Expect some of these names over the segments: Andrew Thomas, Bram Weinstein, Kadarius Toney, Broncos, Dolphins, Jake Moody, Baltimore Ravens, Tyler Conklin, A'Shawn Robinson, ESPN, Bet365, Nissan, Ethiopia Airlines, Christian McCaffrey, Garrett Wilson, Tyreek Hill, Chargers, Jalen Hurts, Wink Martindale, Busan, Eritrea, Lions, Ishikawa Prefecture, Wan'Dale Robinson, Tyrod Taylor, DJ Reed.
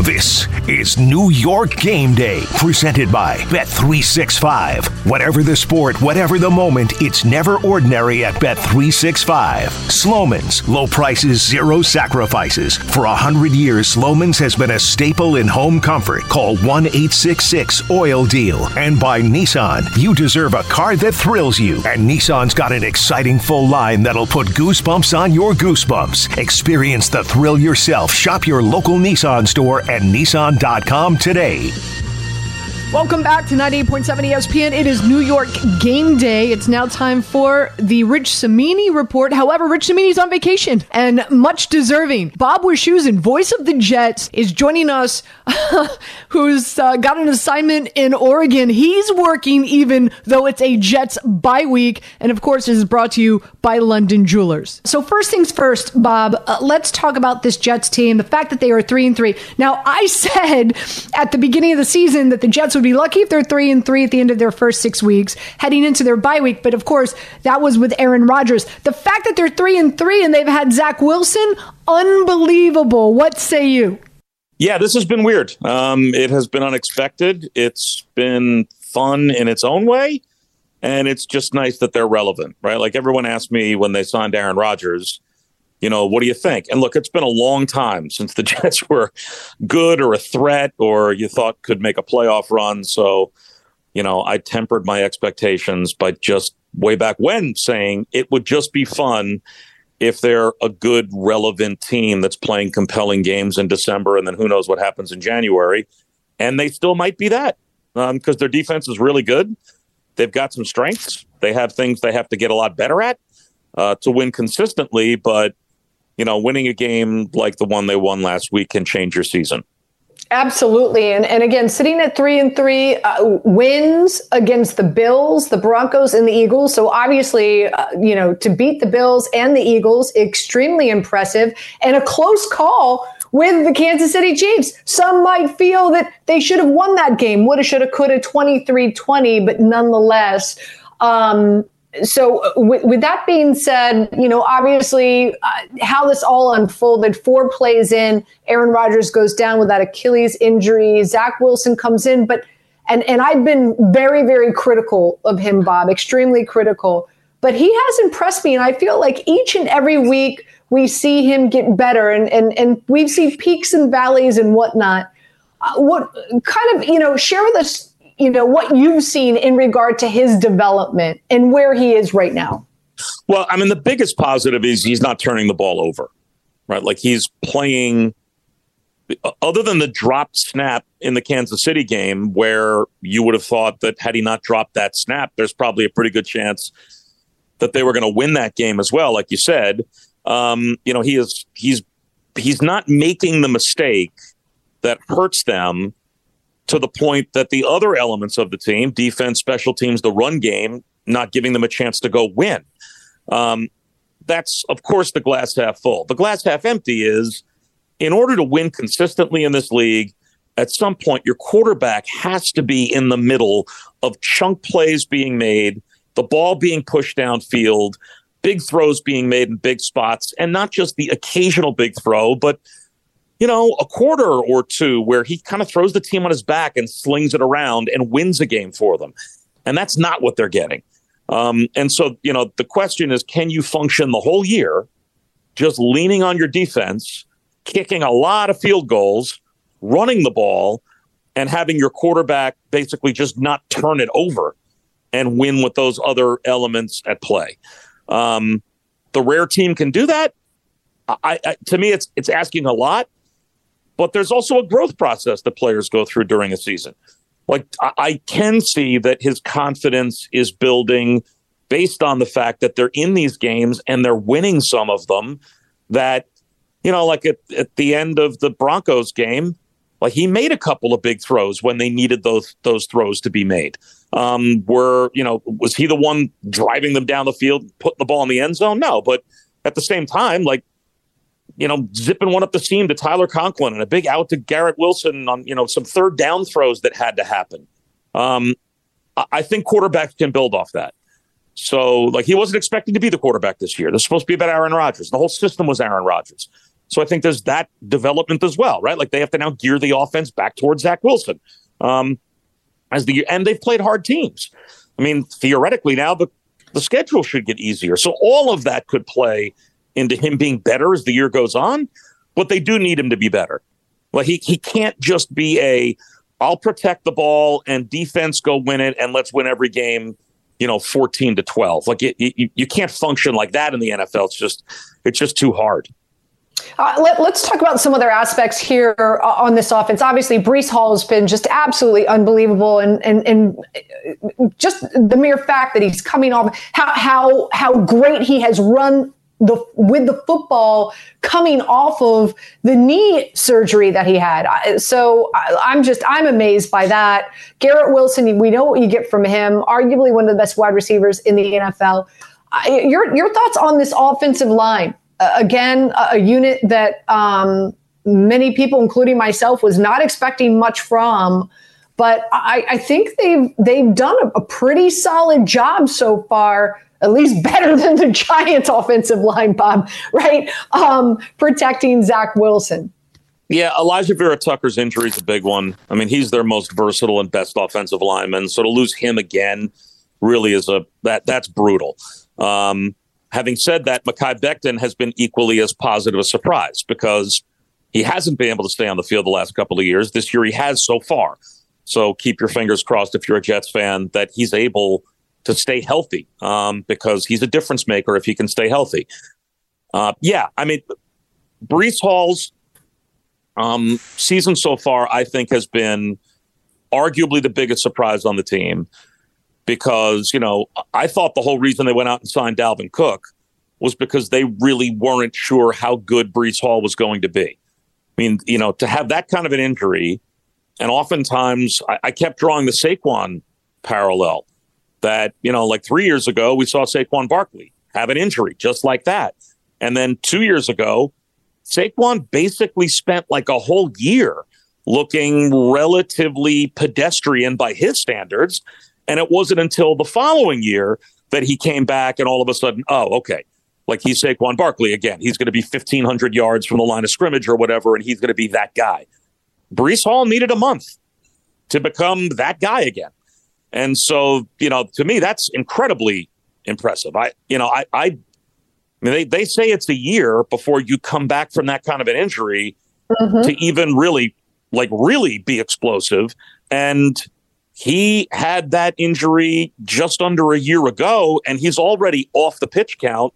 This is New York Game Day, presented by Bet365. Whatever the sport, whatever the moment, it's never ordinary at Bet365. Sloman's, low prices, zero sacrifices. For 100 years, Sloman's has been a staple in home comfort. Call 1-866-OIL-DEAL. And by Nissan, you deserve a car that thrills you. And Nissan's got an exciting full line that'll put goosebumps on your goosebumps. Experience the thrill yourself. Shop your local Nissan store and Nissan.com today. Welcome back to 98.7 ESPN. It is New York Game Day. It's now time for the Rich Cimini Report. However, Rich Cimini's on vacation, and much deserving. Bob Wischusen, voice of the Jets, is joining us, who's got an assignment in Oregon. He's working even though it's a Jets bye week. And of course, this is brought to you by London Jewelers. So first things first, Bob, let's talk about this Jets team, the fact that they are 3-3. Now, I said at the beginning of the season that the Jets would be lucky if they're 3-3 at the end of their first 6 weeks heading into their bye week, but of course that was with Aaron Rodgers. The fact that they're 3-3 and they've had Zach Wilson, unbelievable. What say you? Yeah, this has been weird. It has been unexpected. It's been fun in its own way, and it's just nice that they're relevant, right? Like, everyone asked me when they signed Aaron Rodgers, what do you think? And look, it's been a long time since the Jets were good or a threat or you thought could make a playoff run. So, I tempered my expectations by just way back when saying it would just be fun if they're a good, relevant team that's playing compelling games in December, and then who knows what happens in January. And they still might be that, because their defense is really good. They've got some strengths. They have things they have to get a lot better at to win consistently, but winning a game like the one they won last week can change your season. Absolutely. And again, sitting at 3-3, wins against the Bills, the Broncos, and the Eagles. So obviously, to beat the Bills and the Eagles, extremely impressive, and a close call with the Kansas City Chiefs. Some might feel that they should have won that game. Woulda, shoulda, coulda, 23-20, but nonetheless, so with that being said, obviously how this all unfolded, 4 plays in, Aaron Rodgers goes down with that Achilles injury. Zach Wilson comes in, and I've been very, very critical of him, Bob, extremely critical. But he has impressed me, and I feel like each and every week we see him get better, and we see peaks and valleys and whatnot. What kind of, share with us, what you've seen in regard to his development and where he is right now. Well, the biggest positive is he's not turning the ball over, right? Like, he's playing, other than the dropped snap in the Kansas City game, where you would have thought that had he not dropped that snap, there's probably a pretty good chance that they were going to win that game as well. Like you said, he's not making the mistake that hurts them, to the point that the other elements of the team, defense, special teams, the run game, not giving them a chance to go win. That's, of course, the glass half full. The glass half empty is, in order to win consistently in this league, at some point your quarterback has to be in the middle of chunk plays being made, the ball being pushed downfield, big throws being made in big spots, and not just the occasional big throw, but a quarter or two where he kind of throws the team on his back and slings it around and wins a game for them. And that's not what they're getting. And so, the question is, can you function the whole year just leaning on your defense, kicking a lot of field goals, running the ball, and having your quarterback basically just not turn it over and win with those other elements at play? The rare team can do that. To me, it's asking a lot. But there's also a growth process that players go through during a season. Like, I can see that his confidence is building based on the fact that they're in these games and they're winning some of them, that, you know, like at the end of the Broncos game, like he made a couple of big throws when they needed those throws to be made. Was he the one driving them down the field, putting the ball in the end zone? No, but at the same time, like, you know, zipping one up the seam to Tyler Conklin and a big out to Garrett Wilson on, you know, some third down throws that had to happen. I think quarterbacks can build off that. So, like, he wasn't expected to be the quarterback this year. This is supposed to be about Aaron Rodgers. The whole system was Aaron Rodgers. So I think there's that development as well, right? Like, they have to now gear the offense back towards Zach Wilson. And they've played hard teams. I mean, theoretically now the schedule should get easier. So all of that could play into him being better as the year goes on, but they do need him to be better. Like, he can't just be I'll protect the ball and defense, go win it, and let's win every game, you know, 14-12. Like, you can't function like that in the NFL. It's just too hard. Let's talk about some other aspects here on this offense. Obviously, Breece Hall has been just absolutely unbelievable, and just the mere fact that he's coming off how great he has run with the football coming off of the knee surgery that he had. So I'm amazed by that. Garrett Wilson, we know what you get from him, arguably one of the best wide receivers in the NFL. Your thoughts on this offensive line? Again, a unit that many people, including myself, was not expecting much from, but I think they've done a pretty solid job so far, at least better than the Giants' offensive line, Bob, right? Protecting Zach Wilson. Yeah, Elijah Vera Tucker's injury is a big one. I mean, he's their most versatile and best offensive lineman, so to lose him again really is that's brutal. Having said that, Mekhi Becton has been equally as positive a surprise because he hasn't been able to stay on the field the last couple of years. This year he has so far. So keep your fingers crossed if you're a Jets fan that he's able to stay healthy because he's a difference maker if he can stay healthy. Breece Hall's season so far, I think, has been arguably the biggest surprise on the team. Because, you know, I thought the whole reason they went out and signed Dalvin Cook was because they really weren't sure how good Breece Hall was going to be. I mean, you know, to have that kind of an injury, and oftentimes I kept drawing the Saquon parallel that, you know, like 3 years ago, we saw Saquon Barkley have an injury just like that. And then 2 years ago, Saquon basically spent like a whole year looking relatively pedestrian by his standards. And it wasn't until the following year that he came back and all of a sudden, oh, okay, like he's Saquon Barkley again. He's going to be 1,500 yards from the line of scrimmage or whatever, and he's going to be that guy. Breece Hall needed a month to become that guy again. And so, you know, to me, that's incredibly impressive. They say it's a year before you come back from that kind of an injury to even really be explosive. And he had that injury just under a year ago, and he's already off the pitch count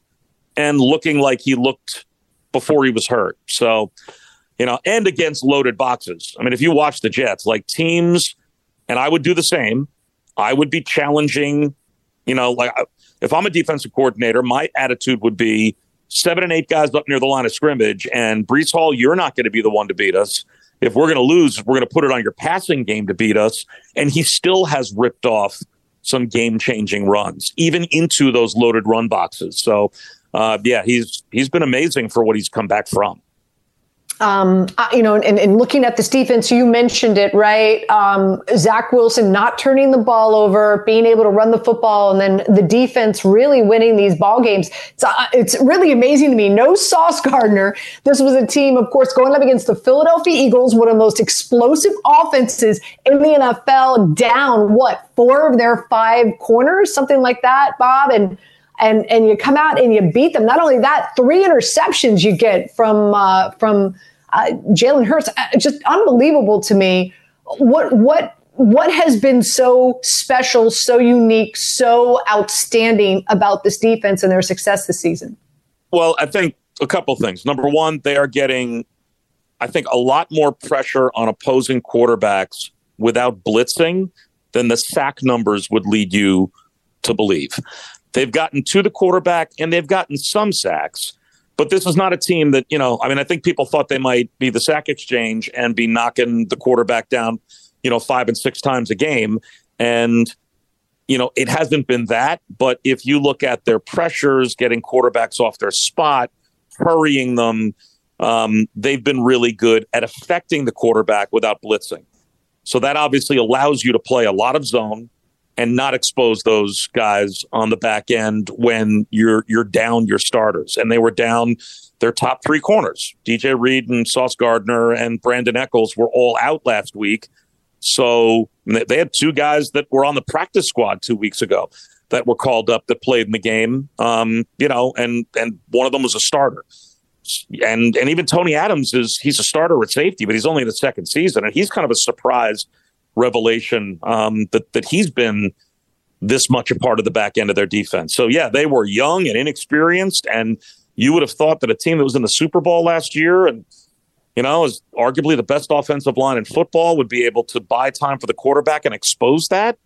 and looking like he looked before he was hurt. So, you know, and against loaded boxes. I mean, if you watch the Jets, like teams, and I would do the same, I would be challenging, you know, like if I'm a defensive coordinator, my attitude would be 7 and 8 guys up near the line of scrimmage, and Breece Hall, you're not going to be the one to beat us. If we're going to lose, we're going to put it on your passing game to beat us. And he still has ripped off some game-changing runs, even into those loaded run boxes. So, he's been amazing for what he's come back from. And looking at this defense, you mentioned it, right? Zach Wilson not turning the ball over, being able to run the football, and then the defense really winning these ball games. It's really amazing to me. No Sauce Gardner. This was a team, of course, going up against the Philadelphia Eagles, one of the most explosive offenses in the NFL, down, 4 of their 5 corners, something like that, Bob, and you come out and you beat them. Not only that, 3 interceptions you get from Jalen Hurts. Just unbelievable to me. What has been so special, so unique, so outstanding about this defense and their success this season? Well, I think a couple things. Number one, they are getting, I think, a lot more pressure on opposing quarterbacks without blitzing than the sack numbers would lead you to believe. They've gotten to the quarterback, and they've gotten some sacks. But this is not a team that, you know, I mean, I think people thought they might be the sack exchange and be knocking the quarterback down, you know, 5 and 6 times a game. And, you know, it hasn't been that. But if you look at their pressures, getting quarterbacks off their spot, hurrying them, they've been really good at affecting the quarterback without blitzing. So that obviously allows you to play a lot of zone and not expose those guys on the back end when you're down your starters. And they were down their top three corners. DJ Reed and Sauce Gardner and Brandon Echols were all out last week. So they had two guys that were on the practice squad 2 weeks ago that were called up that played in the game, you know, and one of them was a starter. And even Tony Adams, he's a starter at safety, but he's only in the second season. And he's kind of a surprise revelation that he's been this much a part of the back end of their defense. So, yeah, they were young and inexperienced, and you would have thought that a team that was in the Super Bowl last year and, you know, is arguably the best offensive line in football would be able to buy time for the quarterback and expose that.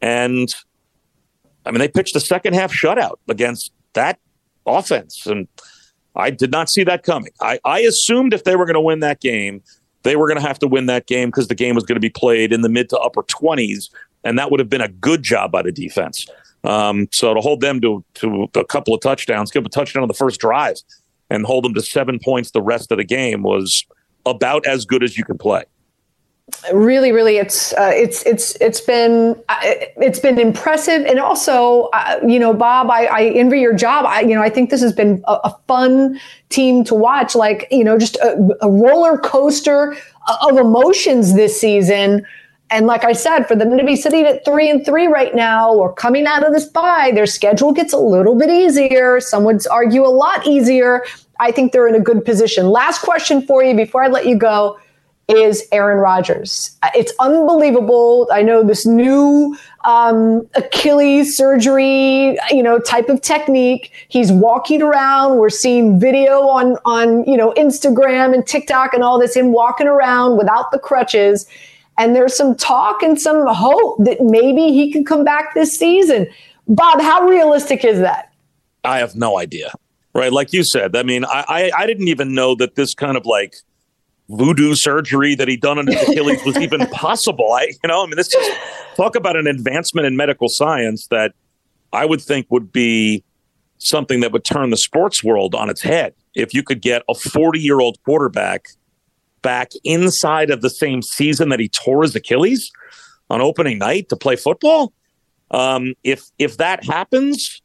And, I mean, they pitched a second-half shutout against that offense, and I did not see that coming. I assumed if they were going to win that game, they were going to have to win that game because the game was going to be played in the mid to upper 20s, and that would have been a good job by the defense. So to hold them to a couple of touchdowns, give a touchdown on the first drive, and hold them to 7 points the rest of the game was about as good as you can play. Really, really, it's been impressive, and also, you know, Bob, I envy your job. I think this has been a fun team to watch. Like, you know, just a roller coaster of emotions this season. And like I said, for them to be sitting at 3-3 right now, or coming out of this bye, their schedule gets a little bit easier. Some would argue a lot easier. I think they're in a good position. Last question for you before I let you go. Is Aaron Rodgers. It's unbelievable. I know this new Achilles surgery, you know, type of technique. He's walking around. We're seeing video on you know, Instagram and TikTok and all this, him walking around without the crutches. And there's some talk and some hope that maybe he can come back this season. Bob, how realistic is that? I have no idea. Right. Like you said, I mean, I didn't even know that this kind of like voodoo surgery that he'd done on his Achilles was even possible. This is talk about an advancement in medical science that I would think would be something that would turn the sports world on its head. If you could get a 40-year-old quarterback back inside of the same season that he tore his Achilles on opening night to play football. If that happens,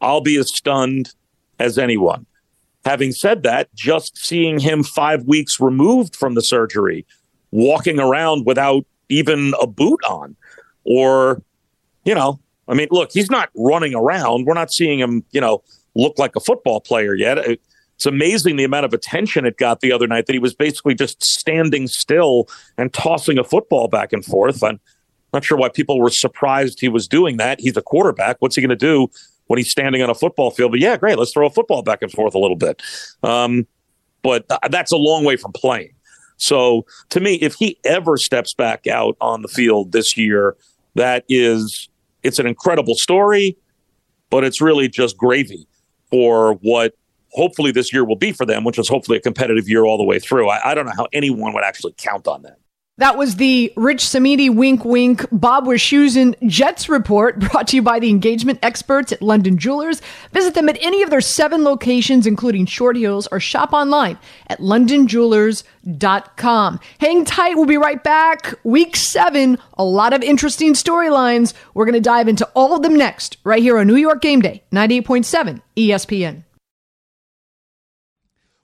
I'll be as stunned as anyone. Having said that, just seeing him 5 weeks removed from the surgery, walking around without even a boot on, or, you know, I mean, look, he's not running around. We're not seeing him, you know, look like a football player yet. It's amazing the amount of attention it got the other night that he was basically just standing still and tossing a football back and forth. I'm not sure why people were surprised he was doing that. He's a quarterback. What's he going to do when he's standing on a football field? But yeah, great, let's throw a football back and forth a little bit. But that's a long way from playing. So to me, if he ever steps back out on the field this year, it's an incredible story, but it's really just gravy for what hopefully this year will be for them, which is hopefully a competitive year all the way through. I don't know how anyone would actually count on that. That was the Rich Cimini, wink, wink, Bob Wischusen Jets Report, brought to you by the engagement experts at London Jewelers. Visit them at any of their 7 locations, including Short Hills, or shop online at londonjewelers.com. Hang tight. We'll be right back. Week 7, a lot of interesting storylines. We're going to dive into all of them next, right here on New York Game Day, 98.7 ESPN.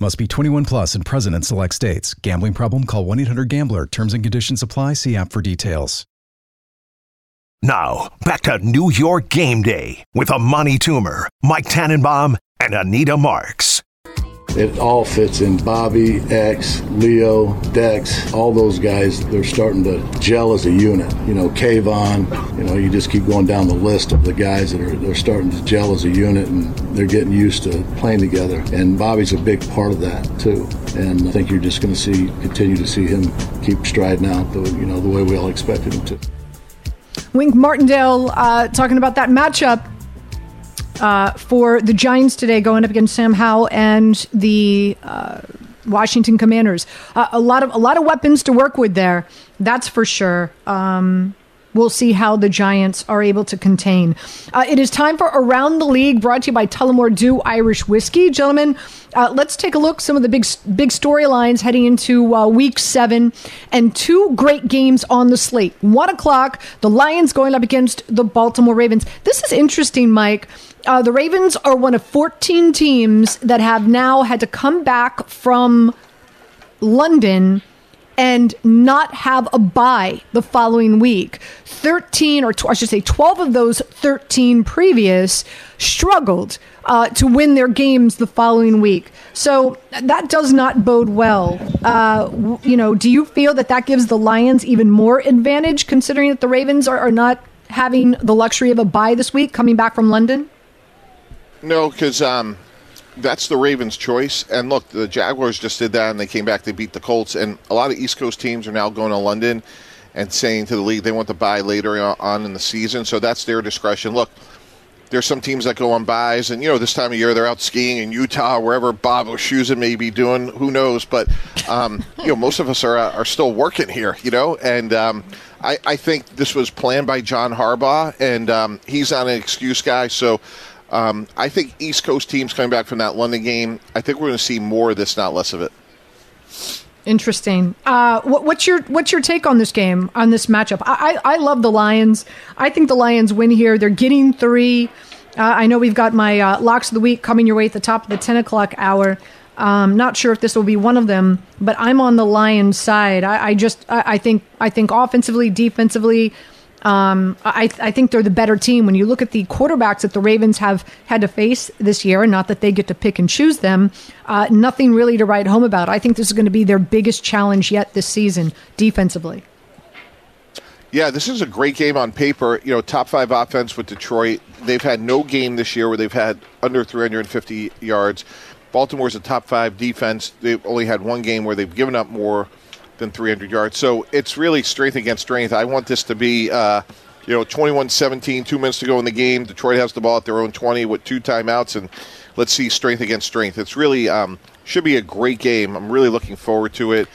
Must be 21 plus and present in select states. Gambling problem? Call 1-800-GAMBLER. Terms and conditions apply. See app for details. Now, back to New York game day with Amani Toomer, Mike Tannenbaum, and Anita Marks. It all fits in. Bobby, X, Leo, Dex, all those guys, they're starting to gel as a unit. You know, Kayvon, you know, you just keep going down the list of the guys that they're starting to gel as a unit, and they're getting used to playing together. And Bobby's a big part of that, too. And I think you're just going to continue to see him keep striding out, the way we all expected him to. Wink Martindale talking about that matchup. For the Giants today, going up against Sam Howell and the Washington Commanders, a lot of weapons to work with there. That's for sure. We'll see how the Giants are able to contain. It is time for Around the League, brought to you by Tullamore Dew Irish Whiskey, gentlemen. Let's take a look at some of the big storylines heading into Week 7, and two great games on the slate. 1:00, the Lions going up against the Baltimore Ravens. This is interesting, Mike. The Ravens are one of 14 teams that have now had to come back from London and not have a bye the following week. 12 of those 13 previous struggled to win their games the following week. So that does not bode well. Do you feel that gives the Lions even more advantage, considering that the Ravens are not having the luxury of a bye this week, coming back from London? No, because that's the Ravens' choice. And look, the Jaguars just did that, and they came back, they beat the Colts. And a lot of East Coast teams are now going to London and saying to the league they want the bye later on in the season. So that's their discretion. Look, there's some teams that go on byes, and, this time of year they're out skiing in Utah, wherever Bob Wischusen may be doing, who knows. But, most of us are still working here, and I think this was planned by John Harbaugh, and he's not an excuse guy. So, I think East Coast teams coming back from that London game, I think we're going to see more of this, not less of it. Interesting. What's your take on this game, on this matchup? I love the Lions. I think the Lions win here. They're getting 3. I know we've got my locks of the week coming your way at the top of the 10 o'clock hour. Not sure if this will be one of them, but I'm on the Lions side. I think offensively, defensively, I think they're the better team. When you look at the quarterbacks that the Ravens have had to face this year, not that they get to pick and choose them, nothing really to write home about. I think this is going to be their biggest challenge yet this season, defensively. Yeah, this is a great game on paper. Top 5 offense with Detroit. They've had no game this year where they've had under 350 yards. Baltimore's a top 5 defense. They've only had one game where they've given up more than 300 yards. So it's really strength against strength. I want this to be, 21-17, 2 minutes to go in the game. Detroit has the ball at their own 20 with 2 timeouts, and let's see strength against strength. It's really should be a great game. I'm really looking forward to it.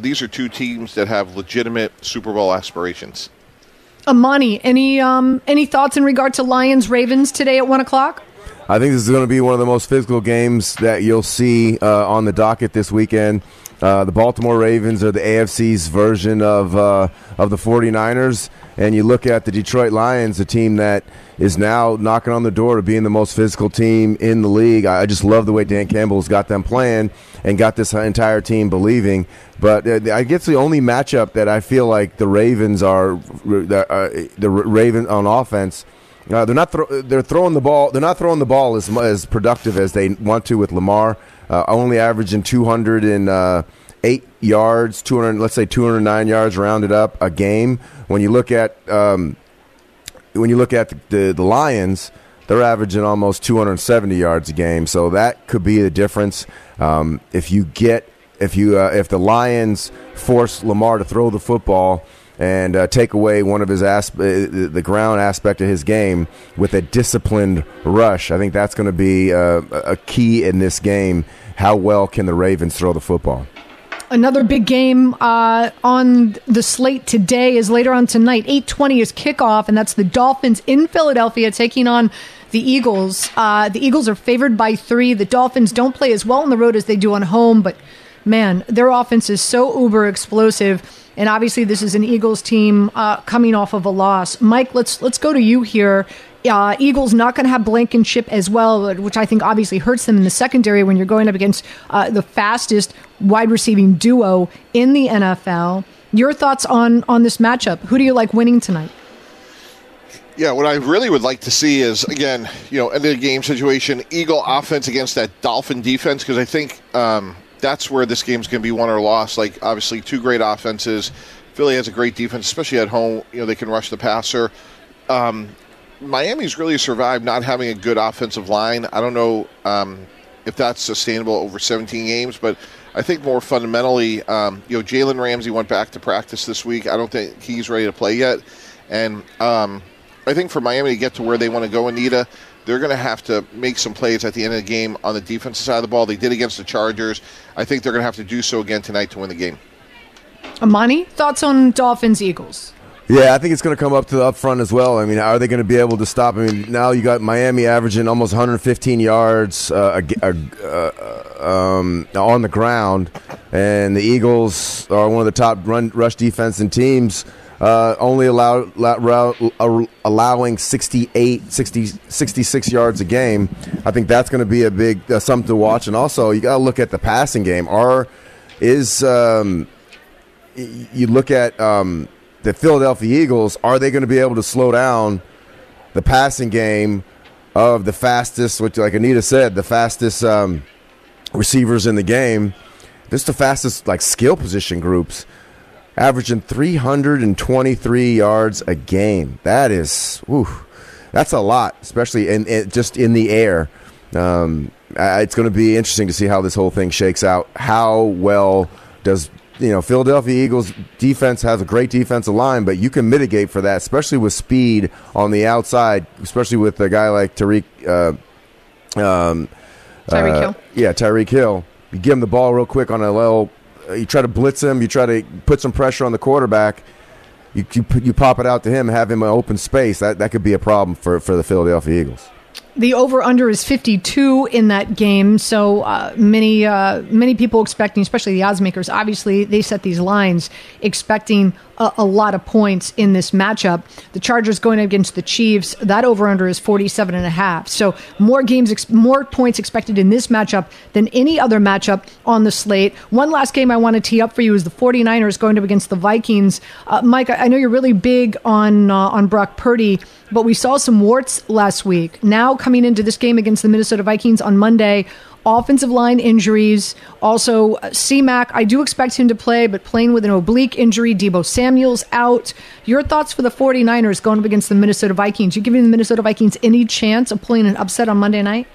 These are two teams that have legitimate Super Bowl aspirations. Amani, any thoughts in regard to Lions-Ravens today at 1:00? I think this is going to be one of the most physical games that you'll see on the docket this weekend. The Baltimore Ravens are the AFC's version of the 49ers, and you look at the Detroit Lions, a team that is now knocking on the door to being the most physical team in the league. I just love the way Dan Campbell's got them playing and got this entire team believing. But I guess the only matchup that I feel like the Ravens are the Ravens on offense. They're not throwing the ball as productive as they want to with Lamar, only averaging 200 and 8 yards, 200, let's say 209 yards rounded up a game. When you look at the Lions, they're averaging almost 270 yards a game. So that could be the difference. If the Lions force Lamar to throw the football and take away one of his the ground aspect of his game with a disciplined rush, I think that's going to be a key in this game. How well can the Ravens throw the football? Another big game on the slate today is later on tonight. 8:20 is kickoff, and that's the Dolphins in Philadelphia taking on the Eagles. The Eagles are favored by 3. The Dolphins don't play as well on the road as they do on home, but, man, their offense is so uber explosive. And obviously this is an Eagles team coming off of a loss. Mike, let's go to you here. Eagles not going to have Blankenship as well, which I think obviously hurts them in the secondary when you're going up against the fastest wide receiving duo in the NFL. Your thoughts on this matchup? Who do you like winning tonight? Yeah, what I really would like to see is, again, end of the game situation, Eagle offense against that Dolphin defense, because I think that's where this game's going to be won or lost. Like, obviously, two great offenses. Philly has a great defense, especially at home. They can rush the passer. Miami's really survived not having a good offensive line. I don't know if that's sustainable over 17 games, but I think more fundamentally, Jalen Ramsey went back to practice this week. I don't think he's ready to play yet. And I think for Miami to get to where they want to go, Anita, they're going to have to make some plays at the end of the game on the defensive side of the ball. They did against the Chargers. I think they're going to have to do so again tonight to win the game. Amani, thoughts on Dolphins-Eagles? Yeah, I think it's going to come up to the up front as well. I mean, are they going to be able to stop? I mean, now you got Miami averaging almost 115 yards on the ground, and the Eagles are one of the top rush defense and teams, only allowing 66 yards a game. I think that's going to be a big something to watch. And also, you got to look at the passing game. You look at the Philadelphia Eagles, are they going to be able to slow down the passing game of the fastest, which, like Anita said, the fastest receivers in the game? This is the fastest, like, skill position groups, averaging 323 yards a game. That is, that's a lot, especially just in the air. It's going to be interesting to see how this whole thing shakes out. How well does Philadelphia Eagles defense has a great defensive line, but you can mitigate for that, especially with speed on the outside, especially with a guy like Tyreek Hill. Yeah, Tyreek Hill. You give him the ball real quick on a little. You try to blitz him. You try to put some pressure on the quarterback. You pop it out to him, have him in open space. That could be a problem for the Philadelphia Eagles. The over-under is 52 in that game, so many people expecting, especially the odds makers, obviously they set these lines expecting a lot of points in this matchup. The Chargers going against the Chiefs, that over-under is 47.5. So more points expected in this matchup than any other matchup on the slate. One last game I want to tee up for you is the 49ers going up against the Vikings. Mike, I know you're really big on Brock Purdy, but we saw some warts last week. Now coming into this game against the Minnesota Vikings on Monday, offensive line injuries. Also, C-Mac, I do expect him to play, but playing with an oblique injury. Debo Samuel's out. Your thoughts for the 49ers going up against the Minnesota Vikings? You giving the Minnesota Vikings any chance of playing an upset on Monday night?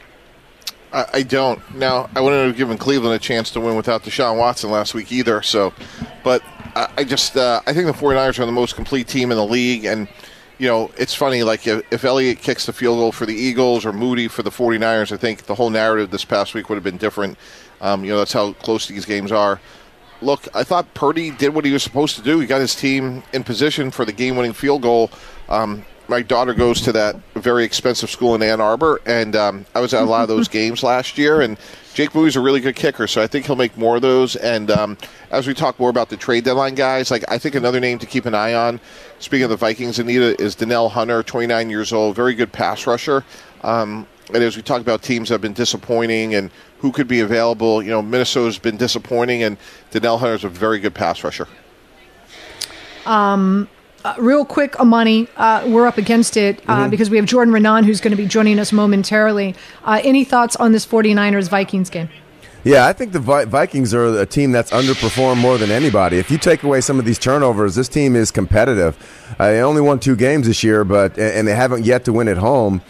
I don't. Now, I wouldn't have given Cleveland a chance to win without Deshaun Watson last week either. So, but I think the 49ers are the most complete team in the league, and it's funny, like if Elliott kicks the field goal for the Eagles or Moody for the 49ers, I think the whole narrative this past week would have been different. That's how close these games are. Look, I thought Purdy did what he was supposed to do. He got his team in position for the game-winning field goal. My daughter goes to that very expensive school in Ann Arbor, and I was at a lot of those games last year, and Jake Moody's a really good kicker, so I think he'll make more of those. And as we talk more about the trade deadline guys, like I think another name to keep an eye on, speaking of the Vikings, Anita, is Donnell Hunter, 29 years old, very good pass rusher. And as we talk about teams that have been disappointing and who could be available, Minnesota's been disappointing, and Donnell Hunter's a very good pass rusher. Real quick, Amani, we're up against it because we have Jordan Raanan who's going to be joining us momentarily. Any thoughts on this 49ers-Vikings game? Yeah, I think the Vikings are a team that's underperformed more than anybody. If you take away some of these turnovers, this team is competitive. They only won 2 games this year, and they haven't yet to win at home.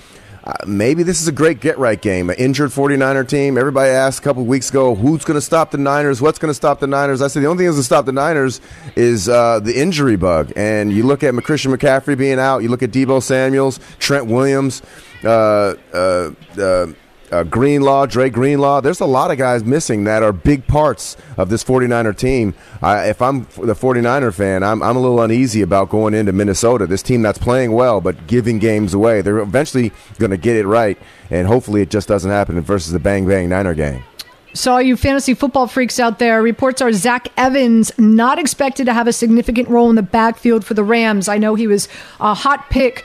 Maybe this is a great get-right game. An injured 49er team. Everybody asked a couple of weeks ago, who's going to stop the Niners? What's going to stop the Niners? I said the only thing that's going to stop the Niners is the injury bug. And you look at Christian McCaffrey being out. You look at Deebo Samuels, Trent Williams, Greenlaw, Dre Greenlaw. There's a lot of guys missing that are big parts of this 49er team. If I'm the 49er fan, I'm a little uneasy about going into Minnesota, this team that's playing well but giving games away. They're eventually going to get it right, and hopefully it just doesn't happen versus the Bang Bang Niner game. So all you fantasy football freaks out there, reports are Zach Evans not expected to have a significant role in the backfield for the Rams. I know he was a hot pick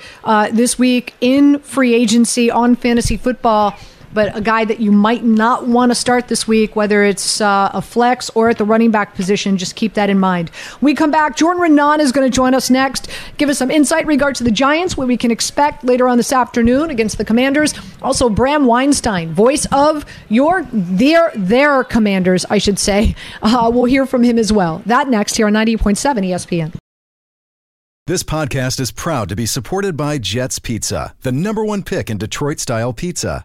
this week in free agency on fantasy football, but a guy that you might not want to start this week, whether it's a flex or at the running back position. Just keep that in mind. We come back. Jordan Raanan is going to join us next. Give us some insight in regard to the Giants, what we can expect later on this afternoon against the Commanders. Also, Bram Weinstein, voice of their Commanders, I should say. We'll hear from him as well. That next here on 98.7 ESPN. This podcast is proud to be supported by Jets Pizza, the #1 pick in Detroit-style pizza.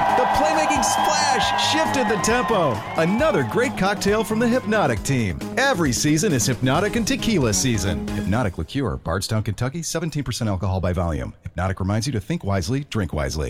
playmaking splash shifted the tempo. Another great cocktail from the Hypnotic team. Every season is Hypnotic and Tequila season. Hypnotic Liqueur, Bardstown, Kentucky, 17% alcohol by volume. Hypnotic reminds you to think wisely, drink wisely.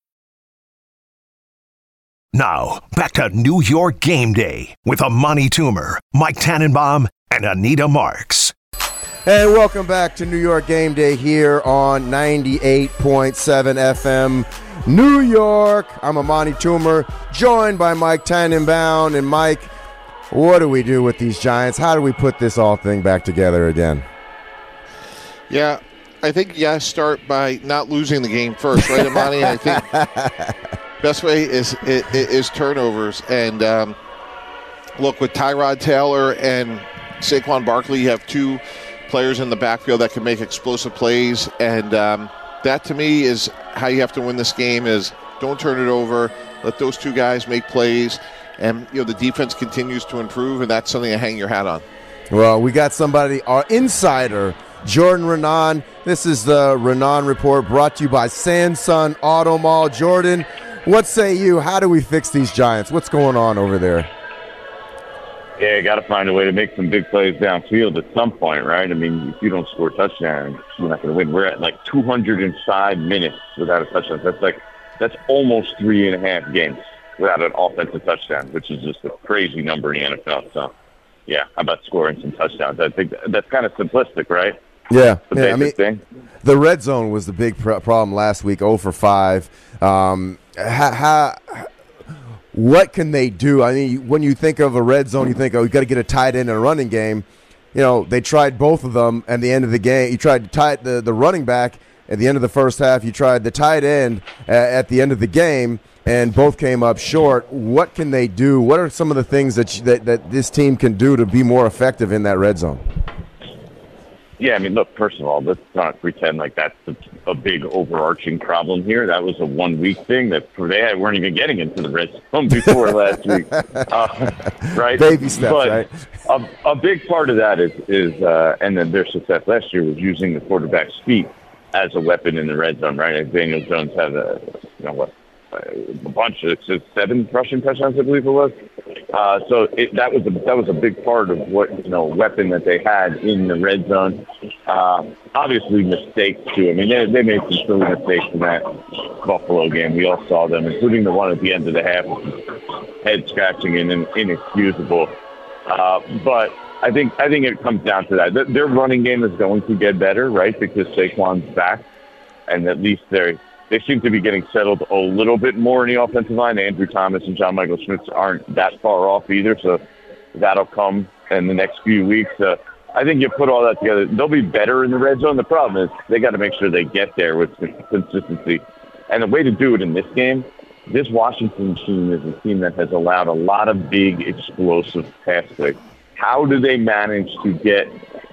Now, back to New York Game Day with Amani Toomer, Mike Tannenbaum, and Anita Marks. And welcome back to New York Game Day here on 98.7 FM New York. I'm Amani Toomer, joined by Mike Tannenbaum. And Mike, what do we do with these Giants? How do we put this all thing back together again? Yeah, I think you got to start by not losing the game first, right, Amani? I think... Best way is turnovers. And look, with Tyrod Taylor and Saquon Barkley, you have 2 players in the backfield that can make explosive plays. And that, to me, is how you have to win this game is don't turn it over. Let those 2 guys make plays. And, you know, the defense continues to improve, and that's something to hang your hat on. Well, we got somebody, our insider, Jordan Raanan. This is the Raanan Report brought to you by Sansun Auto Mall. Jordan, what say you? How do we fix these Giants? What's going on over there? Yeah, got to find a way to make some big plays downfield at some point, right? I mean, if you don't score touchdowns, you're not going to win. We're at like 205 minutes without a touchdown. That's almost 3.5 games without an offensive touchdown, which is just a crazy number in the NFL. So, yeah, how about scoring some touchdowns? I think that's kind of simplistic, right? Yeah, I mean, thing. The red zone was the big problem last week, 0 for 5. What can they do? I mean, when you think of a red zone, you think, oh, you got to get a tight end and a running game. You know, they tried both of them at the end of the game. You tried to tie the running back at the end of the first half. You tried the tight end at the end of the game, and both came up short. What can they do? What are some of the things that this team can do to be more effective in that red zone? Yeah, I mean, look, first of all, let's not pretend like that's a big overarching problem here. That was a one-week thing that they weren't even getting into the red zone before last week, right? Baby steps, but right? A big part of that is and then their success last year was using the quarterback's feet as a weapon in the red zone, right? And Daniel Jones had a bunch of 7 rushing touchdowns, I believe it was. So that was a big part of what weapon that they had in the red zone. Obviously, mistakes too. I mean, they made some silly mistakes in that Buffalo game. We all saw them, including the one at the end of the half, head scratching and inexcusable. But I think it comes down to that. Their running game is going to get better, right? Because Saquon's back, and at least they seem to be getting settled a little bit more in the offensive line. Andrew Thomas and John Michael Schmitz aren't that far off either, so that'll come in the next few weeks. I think you put all that together, they'll be better in the red zone. The problem is they got to make sure they get there with consistency. And the way to do it in this game, this Washington team is a team that has allowed a lot of big, explosive pass plays. How do they manage to get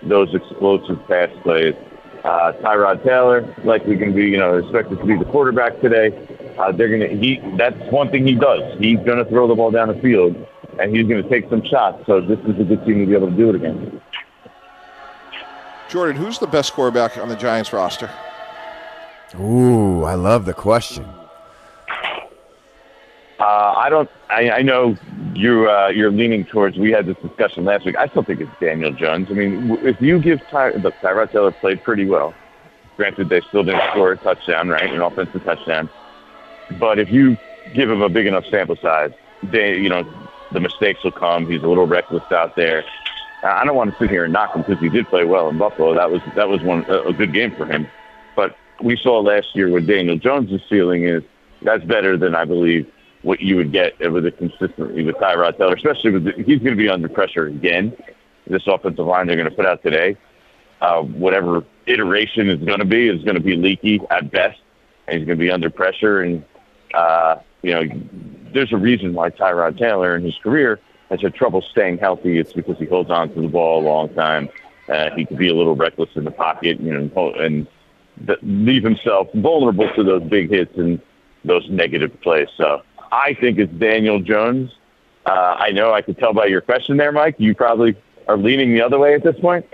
those explosive pass plays? Tyrod Taylor, likely going to be, expected to be the quarterback today. That's one thing he does. He's going to throw the ball down the field, and he's going to take some shots. So this is a good team to be able to do it again. Jordan, who's the best quarterback on the Giants roster? Ooh, I love the question. I know you're leaning towards. We had this discussion last week. I still think it's Daniel Jones. I mean, if you give Tyrod Taylor played pretty well. Granted, they still didn't score a touchdown, right? An offensive touchdown. But if you give him a big enough sample size, the mistakes will come. He's a little reckless out there. I don't want to sit here and knock him because he did play well in Buffalo. That was a good game for him. But we saw last year what Daniel Jones' ceiling is. That's better than I believe what you would get with a consistently with Tyrod Taylor, especially he's going to be under pressure again. This offensive line they're going to put out today, whatever iteration is going to be, leaky at best, and he's going to be under pressure. And, there's a reason why Tyrod Taylor in his career has had trouble staying healthy. It's because he holds on to the ball a long time. He could be a little reckless in the pocket, and leave himself vulnerable to those big hits and those negative plays. So I think it's Daniel Jones. I know I could tell by your question there, Mike. You probably are leaning the other way at this point.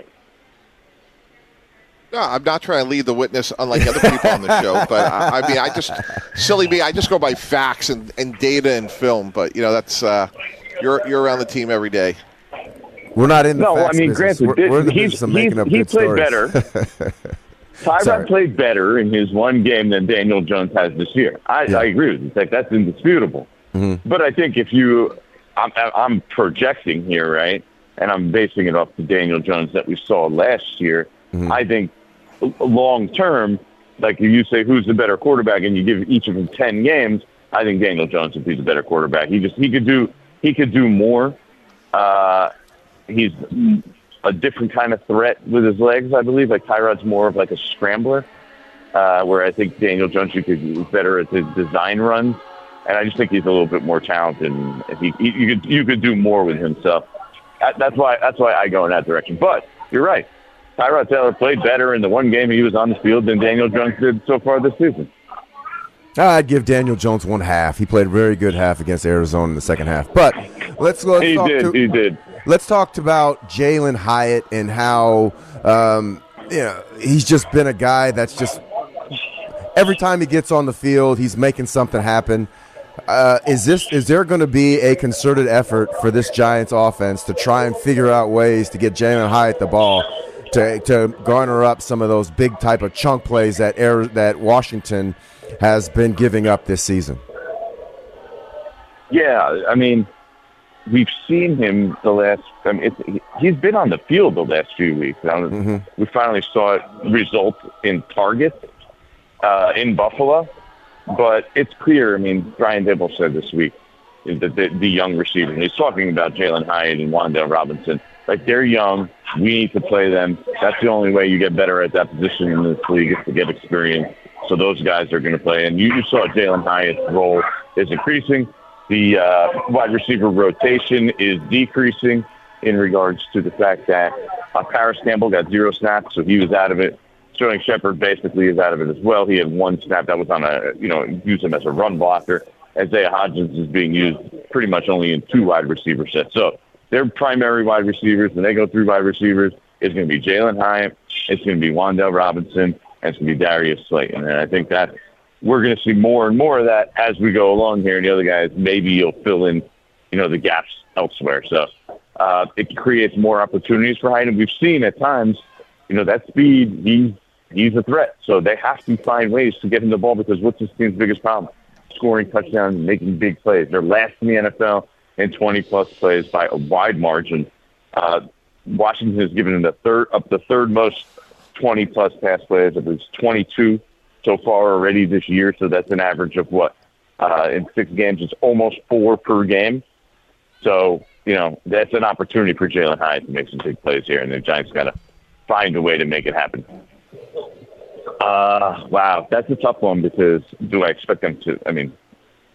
No, I'm not trying to lead the witness unlike other people on the show. But, silly me, I just go by facts and data and film. But, that's you're around the team every day. We're not in the facts business. Granted, we're in the business of making up good stories. He played better. Tyrod played better in his one game than Daniel Jones has this year. I agree with you. Like, that's indisputable. Mm-hmm. But I think I'm projecting here, right? And I'm basing it off the Daniel Jones that we saw last year. Mm-hmm. I think long term, like you say, who's the better quarterback, and you give each of them 10 games. I think Daniel Jones would be the better quarterback. He could do more. He's a different kind of threat with his legs, I believe. Like Tyrod's more of like a scrambler, where I think Daniel Jones is better at his design runs, and I just think he's a little bit more talented. And you could do more with himself. That's why I go in that direction. But you're right, Tyrod Taylor played better in the one game he was on the field than Daniel Jones did so far this season. I'd give Daniel Jones one half. He played a very good half against Arizona in the second half. But let's talk. Let's talk about Jalen Hyatt and how he's just been a guy that's just every time he gets on the field, he's making something happen. Is there going to be a concerted effort for this Giants offense to try and figure out ways to get Jalen Hyatt the ball to garner up some of those big type of chunk plays that Washington has been giving up this season? Yeah, I mean, we've seen him he's been on the field the last few weeks. Mm-hmm. We finally saw it result in targets in Buffalo. But it's clear, Brian Dibble said this week, the young receiver, and he's talking about Jalen Hyatt and Wan'Dale Robinson. Like, they're young. We need to play them. That's the only way you get better at that position in this league is to get experience. So those guys are going to play. And you saw Jalen Hyatt's role is increasing. The wide receiver rotation is decreasing. in regards to the fact that Paris Campbell got 0 snaps, so he was out of it. Sterling Shepard basically is out of it as well. He had 1 snap that was on a, use him as a run blocker. Isaiah Hodgins is being used pretty much only in 2 wide receiver sets. So their primary wide receivers, when they go through wide receivers, it's going to be Jalen Hyatt, it's going to be Wan'Dale Robinson, and it's going to be Darius Slayton. And I think that we're going to see more and more of that as we go along here. And the other guys, maybe you'll fill in, the gaps elsewhere. So it creates more opportunities for Hyatt. And we've seen at times, that speed, he's a threat. So they have to find ways to get him the ball because what's this team's biggest problem? Scoring touchdowns and making big plays. They're last in the NFL in 20-plus plays by a wide margin. Washington has given him the third most 20-plus pass plays. It was 22 so far already this year, so that's an average of what? In 6 games, it's almost 4 per game. So, that's an opportunity for Jalen Hyatt to make some big plays here, and the Giants got to find a way to make it happen. Wow, that's a tough one because do I expect them to? I mean,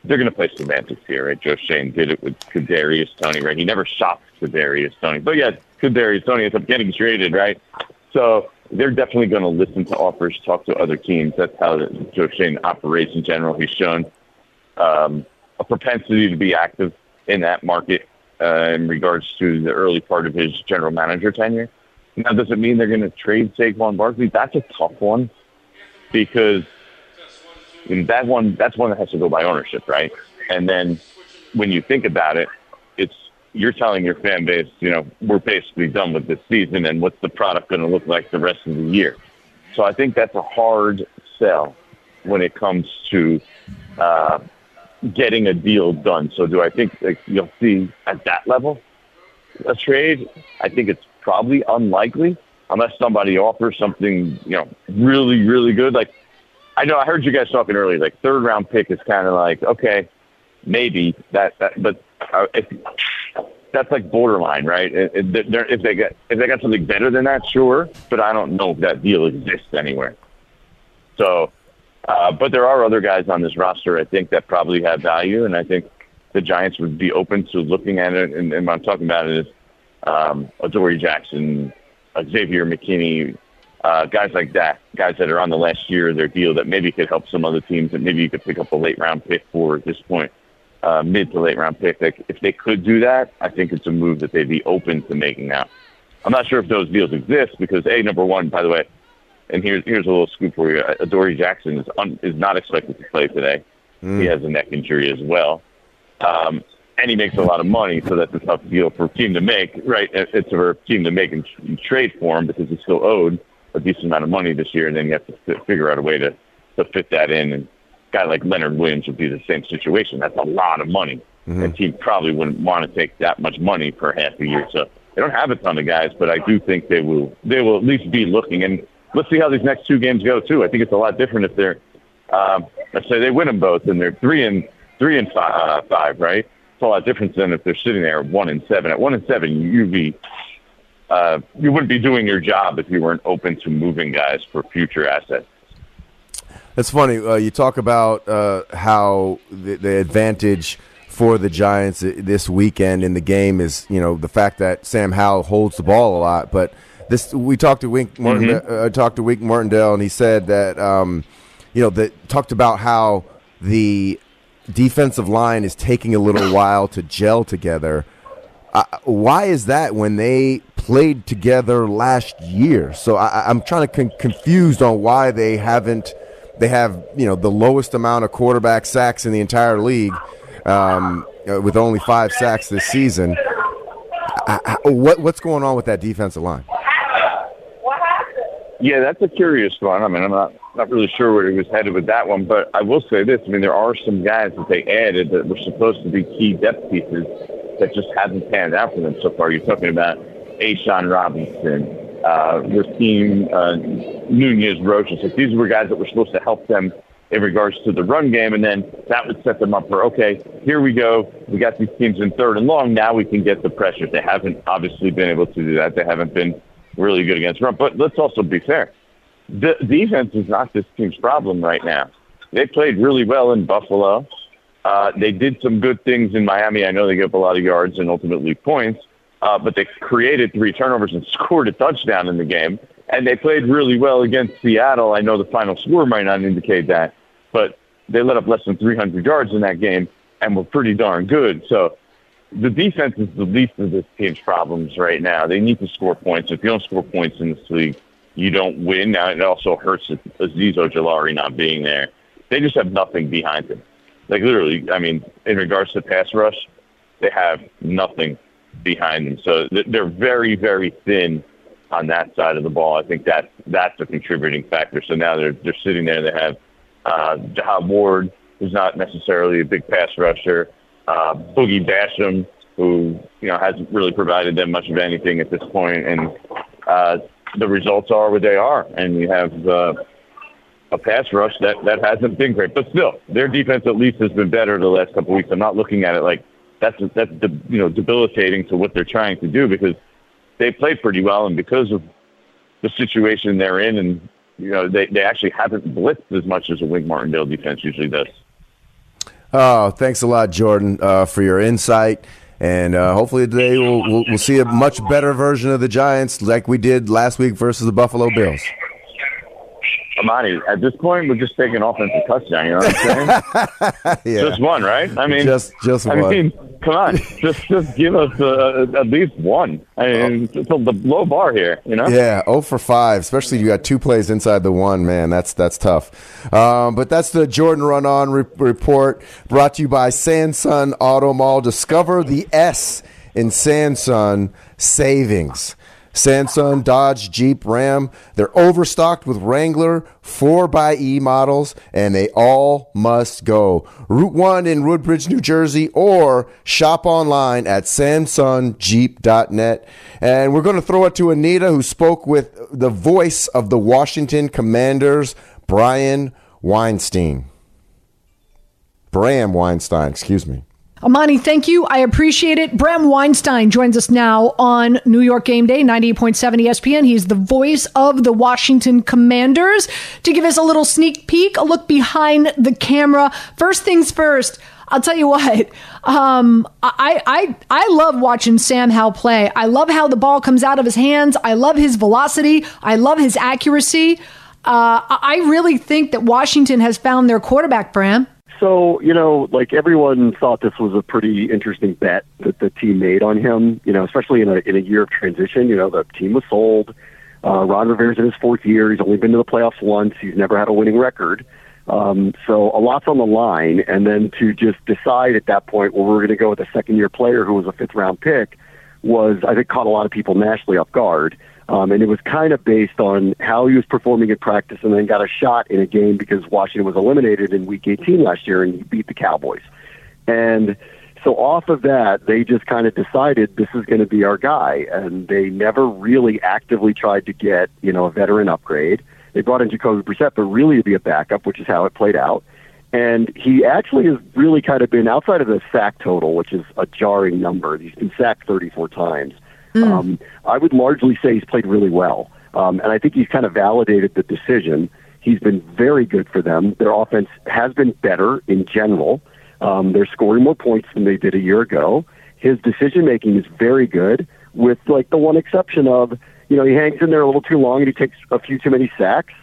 they're going to play semantics here, right? Joe Shane did it with Kadarius Toney, right? He never shocked Kadarius Toney. But, yeah, Kadarius Toney ends up getting traded, right? So they're definitely going to listen to offers, talk to other teams. That's how Joe Shane operates in general. He's shown a propensity to be active in that market in regards to the early part of his general manager tenure. Now, does it mean they're going to trade Saquon Barkley? That's a tough one. Because that's one that has to go by ownership, right? And then when you think about it, you're telling your fan base, we're basically done with this season, and what's the product going to look like the rest of the year? So I think that's a hard sell when it comes to getting a deal done. So do I think you'll see at that level a trade? I think it's probably unlikely. Unless somebody offers something, really, really good. Like, I know I heard you guys talking earlier, like third-round pick is kind of like, okay, maybe that but that's like borderline, right? If they got something better than that, sure, but I don't know if that deal exists anywhere. So, but there are other guys on this roster, I think, that probably have value, and I think the Giants would be open to looking at it. And what I'm talking about is Adoree Jackson, Xavier McKinney, guys like that, guys that are on the last year of their deal that maybe could help some other teams that maybe you could pick up a late-round pick for at this point, mid- to late-round pick. Like, if they could do that, I think it's a move that they'd be open to making now. I'm not sure if those deals exist because, number one, by the way, and here's a little scoop for you, Adoree Jackson is not expected to play today. He has a neck injury as well. And he makes a lot of money, so that's a tough deal for a team to make, right? It's for a team to make and trade for him because he's still owed a decent amount of money this year, and then you have to figure out a way to fit that in. And a guy like Leonard Williams would be the same situation. That's a lot of money. Mm-hmm. The team probably wouldn't want to take that much money for half a year. So they don't have a ton of guys, but I do think they will at least be looking. And let's see how these next 2 games go, too. I think it's a lot different if they're let's say they win them both, and they're 3-5, right? A lot different than if they're sitting there 1-7. At 1-7, you wouldn't be doing your job if you weren't open to moving guys for future assets. That's funny. You talk about how the advantage for the Giants this weekend in the game is, the fact that Sam Howell holds the ball a lot. But we talked to Wink Martindale, and he said that talked about how the defensive line is taking a little while to gel together. Why is that when they played together last year? So I'm trying to confused on why they haven't. They have the lowest amount of quarterback sacks in the entire league, with only 5 sacks this season. What's going on with that defensive line? Yeah, that's a curious one. I mean, I'm not really sure where he was headed with that one, but I will say this. I mean, there are some guys that they added that were supposed to be key depth pieces that just haven't panned out for them so far. You're talking about A'Shawn Robinson, Raheem Nunez-Rochus. These were guys that were supposed to help them in regards to the run game, and then that would set them up for, okay, here we go. We got these teams in 3rd and long. Now we can get the pressure. They haven't obviously been able to do that. They haven't been really good against run. But let's also be fair. The defense is not this team's problem right now. They played really well in Buffalo. They did some good things in Miami. I know they gave up a lot of yards and ultimately points. but they created three turnovers and scored a touchdown in the game. And they played really well against Seattle. I know the final score might not indicate that, but they let up less than 300 yards in that game and were pretty darn good. So the defense is the least of this team's problems right now. They need to score points. If you don't score points in this league, you don't win. Now, it also hurts Azeez Ojulari not being there. They just have nothing behind them. Like, literally, I mean, in regards to pass rush, they have nothing behind them. So they're very, very thin on that side of the ball. I think that's a contributing factor. So now they're sitting there. They have Jahad Ward, who's not necessarily a big pass rusher, Boogie Basham, who, you know, hasn't really provided them much of anything at this point. And the results are what they are. And you have a pass rush that hasn't been great. But still, their defense at least has been better the last couple of weeks. I'm not looking at it like that's you know, debilitating to what they're trying to do, because they played pretty well, and because of the situation they're in, and you know, they actually haven't blitzed as much as a Wink Martindale defense usually does. Oh, thanks a lot, Jordan, for your insight. And hopefully today we'll see a much better version of the Giants like we did last week versus the Buffalo Bills. Amani, at this point, we're just taking offensive touchdown. You know what I'm saying? Yeah. Just one, right? I mean, just one. I mean, come on, just give us at least one. I mean, it's a low bar here, you know? Yeah, 0-for-5, especially you got two plays inside the one. Man, that's tough. But that's the Jordan Raanan report, brought to you by Sansun Auto Mall. Discover the S in Sansun savings. Sansun, Dodge, Jeep, Ram, they're overstocked with Wrangler 4xe models, and they all must go. Route 1 in Woodbridge, New Jersey, or shop online at samsunjeep.net. And we're going to throw it to Anita, who spoke with the voice of the Washington Commanders, Brian Weinstein. Bram Weinstein, excuse me. Amani, thank you. I appreciate it. Bram Weinstein joins us now on New York Game Day, 98.7 ESPN. He's the voice of the Washington Commanders. To give us a little sneak peek, a look behind the camera. First things first, I'll tell you what, I love watching Sam Howell play. I love how the ball comes out of his hands. I love his velocity. I love his accuracy. I really think that Washington has found their quarterback, Bram. So, you know, like, everyone thought this was a pretty interesting bet that the team made on him, you know, especially in a year of transition. You know, the team was sold. Ron Rivera's in his fourth year. He's only been to the playoffs once. He's never had a winning record. So a lot's on the line. And then to just decide at that point, well, we're going to go with a second-year player who was a fifth-round pick was, I think, caught a lot of people nationally off guard. And it was kind of based on how he was performing at practice, and then got a shot in a game because Washington was eliminated in Week 18 last year, and he beat the Cowboys. And so off of that, they just kind of decided this is going to be our guy, and they never really actively tried to get, you know, a veteran upgrade. They brought in Jacoby Brissett, but really to be a backup, which is how it played out. And he actually has really kind of been, outside of the sack total, which is a jarring number, he's been sacked 34 times. Mm. I would largely say he's played really well. And I think he's kind of validated the decision. He's been very good for them. Their offense has been better in general. They're scoring more points than they did a year ago. His decision-making is very good, with, like, the one exception of, you know, he hangs in there a little too long and he takes a few too many sacks.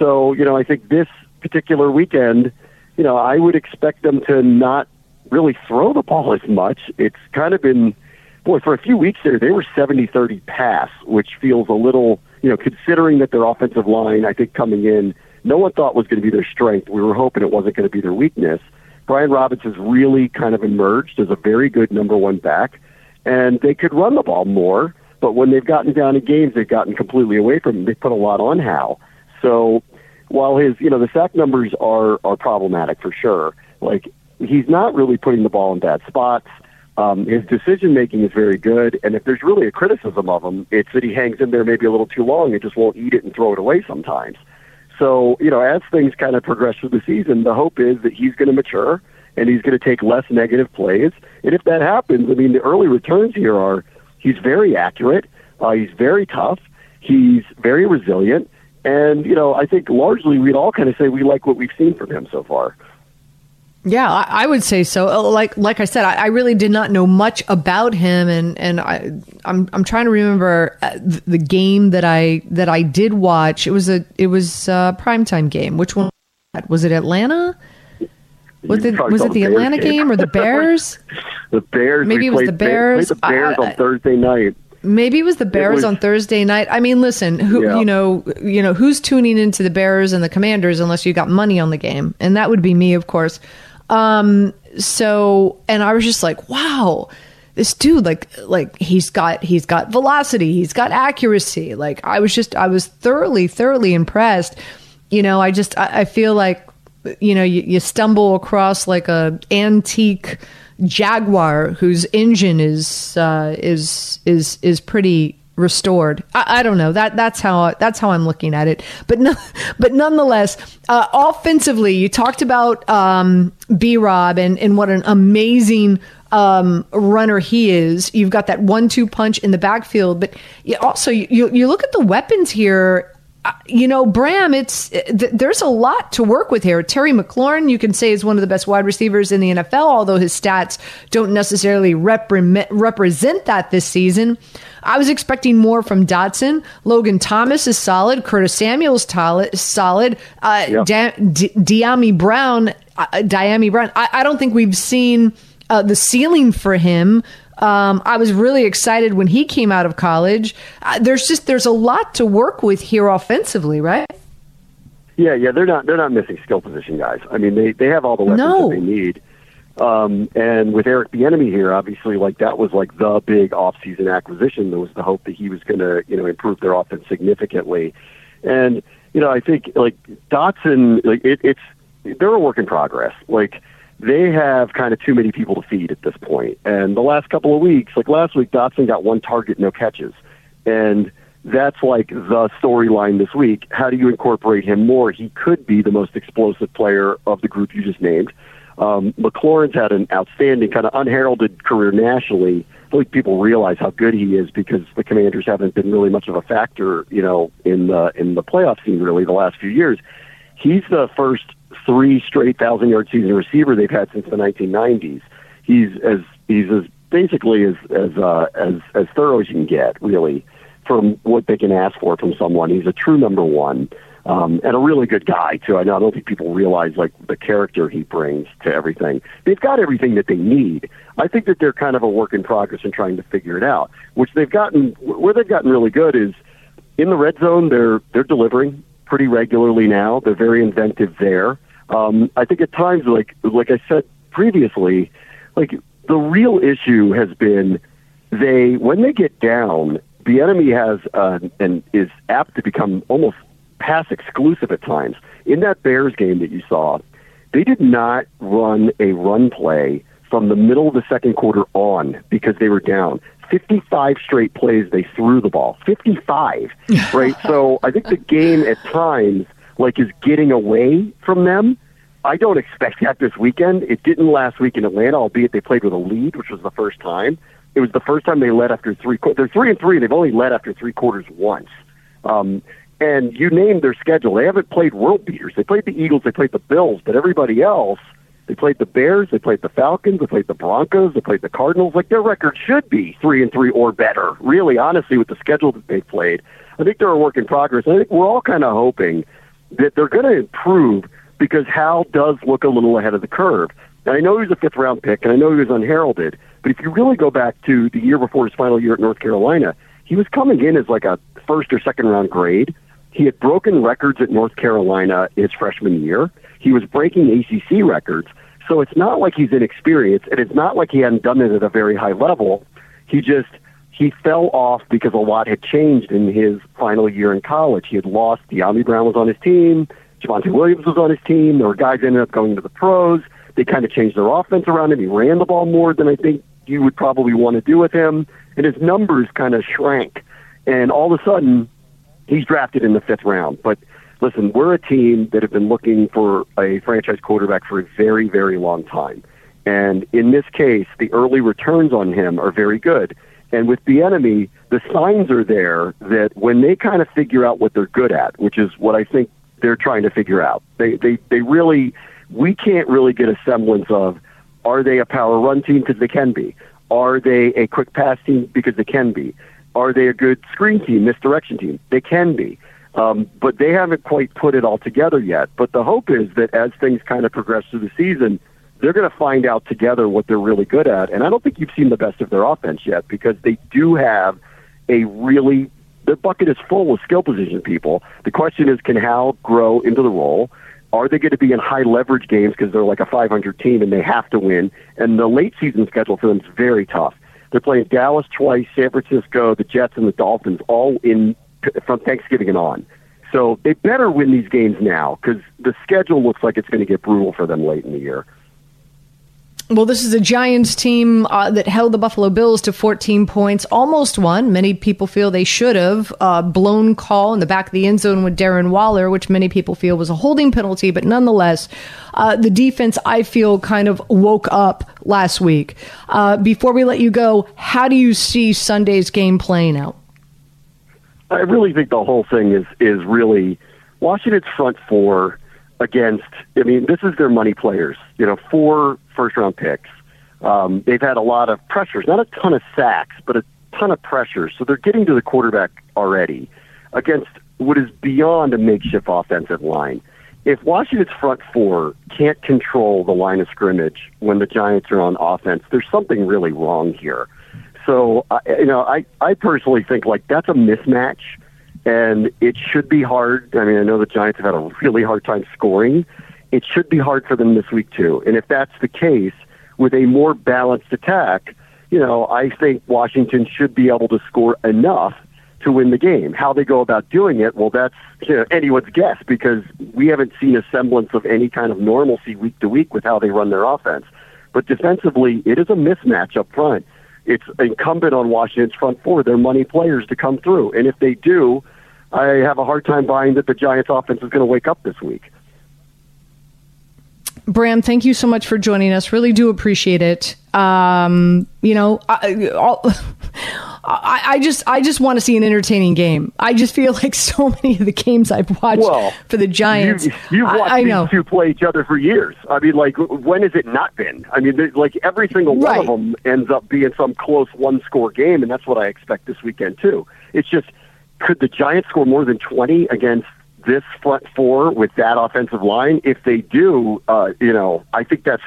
So, you know, I think this particular weekend, you know, I would expect them to not really throw the ball as much. It's kind of been... Boy, for a few weeks there, they were 70-30 pass, which feels a little, you know, considering that their offensive line, I think, coming in, no one thought was going to be their strength. We were hoping it wasn't going to be their weakness. Brian Roberts has really kind of emerged as a very good number one back, and they could run the ball more, but when they've gotten down in games, they've gotten completely away from him. They put a lot on Hal. So while his, you know, the sack numbers are problematic for sure, like, he's not really putting the ball in bad spots. His decision-making is very good, and if there's really a criticism of him, it's that he hangs in there maybe a little too long and just won't eat it and throw it away sometimes. So, you know, as things kind of progress through the season, the hope is that he's going to mature and he's going to take less negative plays. And if that happens, I mean, the early returns here are he's very accurate, he's very tough, he's very resilient, and, you know, I think largely we'd all kind of say we like what we've seen from him so far. Yeah, I would say so. Like I said, I really did not know much about him, and I'm trying to remember the game that I did watch. It was a primetime game. Which one was it? Atlanta? Was it the Atlanta game or the Bears? The Bears. Maybe it was the Bears. The Bears on Thursday night. Maybe it was the Bears on Thursday night. I mean, listen, you know who's tuning into the Bears and the Commanders unless you got money on the game, and that would be me, of course. And I was just like, wow, this dude, like he's got velocity, he's got accuracy. Like I was thoroughly impressed. You know, I feel like, you know, you stumble across like a antique Jaguar whose engine is pretty restored. I don't know. That's how I'm looking at it. But nonetheless, offensively, you talked about B-Rob and what an amazing runner he is. You've got that 1-2 punch in the backfield, but you also look at the weapons here. You know, Bram, there's a lot to work with here. Terry McLaurin, you can say, is one of the best wide receivers in the NFL, although his stats don't necessarily represent that this season. I was expecting more from Dotson. Logan Thomas is solid. Curtis Samuel's solid. Diami Brown. I don't think we've seen the ceiling for him. I was really excited when he came out of college. There's a lot to work with here offensively, right? Yeah. They're not missing skill position guys. I mean, they have all the weapons that they need. And with Eric Bieniemy here, obviously, like that was like the big offseason acquisition. There was the hope that he was going to, you know, improve their offense significantly. And you know, I think like Dotson, like they're a work in progress. Like, they have kind of too many people to feed at this point. And the last couple of weeks, like last week, Dotson got 1 target, no catches. And that's like the storyline this week. How do you incorporate him more? He could be the most explosive player of the group you just named. McLaurin's had an outstanding, kind of unheralded career nationally. I think people realize how good he is because the Commanders haven't been really much of a factor, you know, in the playoff scene really the last few years. He's the first 3 straight 1,000-yard season receiver they've had since the 1990s. He's basically as thorough as you can get, really, from what they can ask for from someone. He's a true number one, and a really good guy too. I don't think people realize like the character he brings to everything. They've got everything that they need. I think that they're kind of a work in progress in trying to figure it out. Which they've gotten where they've gotten really good is in the red zone. They're delivering pretty regularly now. They're very inventive there. I think at times, like I said previously, like the real issue has been when they get down, Bieniemy is apt to become almost pass exclusive at times. In that Bears game that you saw, they did not run a run play from the middle of the second quarter on because they were down. 55 straight plays they threw the ball. 55, right? So I think the game at times like is getting away from them. I don't expect that this weekend. It didn't last week in Atlanta, albeit they played with a lead, which was the first time. It was the first time they led after three quarters. They're 3-3. They've only led after three quarters once. And you named their schedule. They haven't played world beaters. They played the Eagles. They played the Bills. But everybody else, they played the Bears, they played the Falcons, they played the Broncos, they played the Cardinals. Like, their record should be 3-3 or better, really, honestly, with the schedule that they played. I think they're a work in progress. I think we're all kind of hoping that they're going to improve because Howell does look a little ahead of the curve. And I know he was a fifth-round pick, and I know he was unheralded, but if you really go back to the year before his final year at North Carolina, he was coming in as like a first- or second-round grade. He had broken records at North Carolina his freshman year. He was breaking ACC records, so it's not like he's inexperienced, and it's not like he hadn't done it at a very high level. He fell off because a lot had changed in his final year in college. He had lost. Diami Brown was on his team. Javonte Williams was on his team. There were guys that ended up going to the pros. They kind of changed their offense around him. He ran the ball more than I think you would probably want to do with him, and his numbers kind of shrank. And all of a sudden, he's drafted in the 5th round, but listen, we're a team that have been looking for a franchise quarterback for a very, very long time. And in this case, the early returns on him are very good. And with Bieniemy, the signs are there that when they kind of figure out what they're good at, which is what I think they're trying to figure out, they really we can't really get a semblance of, are they a power run team? Because they can be. Are they a quick pass team? Because they can be. Are they a good screen team, misdirection team? They can be. But they haven't quite put it all together yet. But the hope is that as things kind of progress through the season, they're going to find out together what they're really good at. And I don't think you've seen the best of their offense yet, because they do have a really – their bucket is full of skill position people. The question is, can Howell grow into the role? Are they going to be in high-leverage games because they're like a 500 team and they have to win? And the late-season schedule for them is very tough. They're playing Dallas twice, San Francisco, the Jets, and the Dolphins, all in from Thanksgiving and on. So they better win these games now, because the schedule looks like it's going to get brutal for them late in the year. Well, this is a Giants team that held the Buffalo Bills to 14 points, almost won. Many people feel they should have. Blown call in the back of the end zone with Darren Waller, which many people feel was a holding penalty. But nonetheless, the defense, I feel, kind of woke up last week. Before we let you go, how do you see Sunday's game playing out? I really think the whole thing is really Washington's front four against, I mean, this is their money players. You know, four first-round picks. They've had a lot of pressures, not a ton of sacks, but a ton of pressures. So they're getting to the quarterback already against what is beyond a makeshift offensive line. If Washington's front four can't control the line of scrimmage when the Giants are on offense, there's something really wrong here. So, I personally think, like, that's a mismatch, and it should be hard. I mean, I know the Giants have had a really hard time scoring. It should be hard for them this week, too. And if that's the case, with a more balanced attack, you know, I think Washington should be able to score enough to win the game. How they go about doing it, well, that's, you know, anyone's guess, because we haven't seen a semblance of any kind of normalcy week to week with how they run their offense. But defensively, it is a mismatch up front. It's incumbent on Washington's front four, their money players, to come through. And if they do, I have a hard time buying that the Giants' offense is going to wake up this week. Bram, thank you so much for joining us. Really do appreciate it. I just want to see an entertaining game. I just feel like so many of the games I've watched for the Giants. You've watched these two play each other for years. I mean, like, when has it not been? I mean, like, every single one of them ends up being some close one-score game, and that's what I expect this weekend, too. It's just, could the Giants score more than 20 against this front four with that offensive line? If they do, I think that's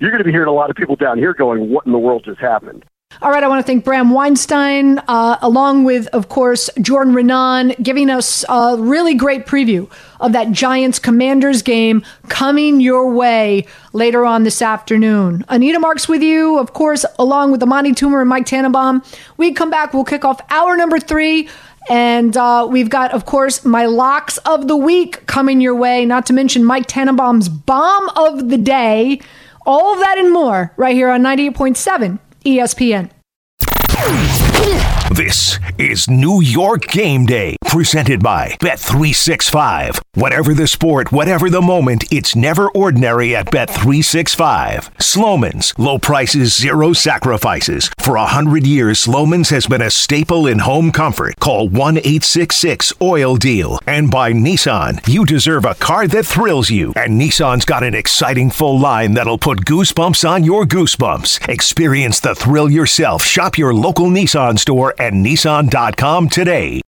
you're going to be hearing a lot of people down here going, what in the world just happened? All right, I want to thank Bram Weinstein, along with, of course, Jordan Raanan, giving us a really great preview of that Giants-Commanders game coming your way later on this afternoon. Anita Marks with you, of course, along with Amani Toomer and Mike Tannenbaum. We come back, we'll kick off hour number 3, and we've got, of course, my locks of the week coming your way, not to mention Mike Tannenbaum's bomb of the day. All of that and more right here on 98.7. ESPN. This is New York Game Day, presented by Bet365. Whatever the sport, whatever the moment, it's never ordinary at Bet365. Sloman's, low prices, zero sacrifices. For 100 years, Sloman's has been a staple in home comfort. Call 1-866-OIL-DEAL. And by Nissan, you deserve a car that thrills you. And Nissan's got an exciting full line that'll put goosebumps on your goosebumps. Experience the thrill yourself. Shop your local Nissan store at Nissan.com today.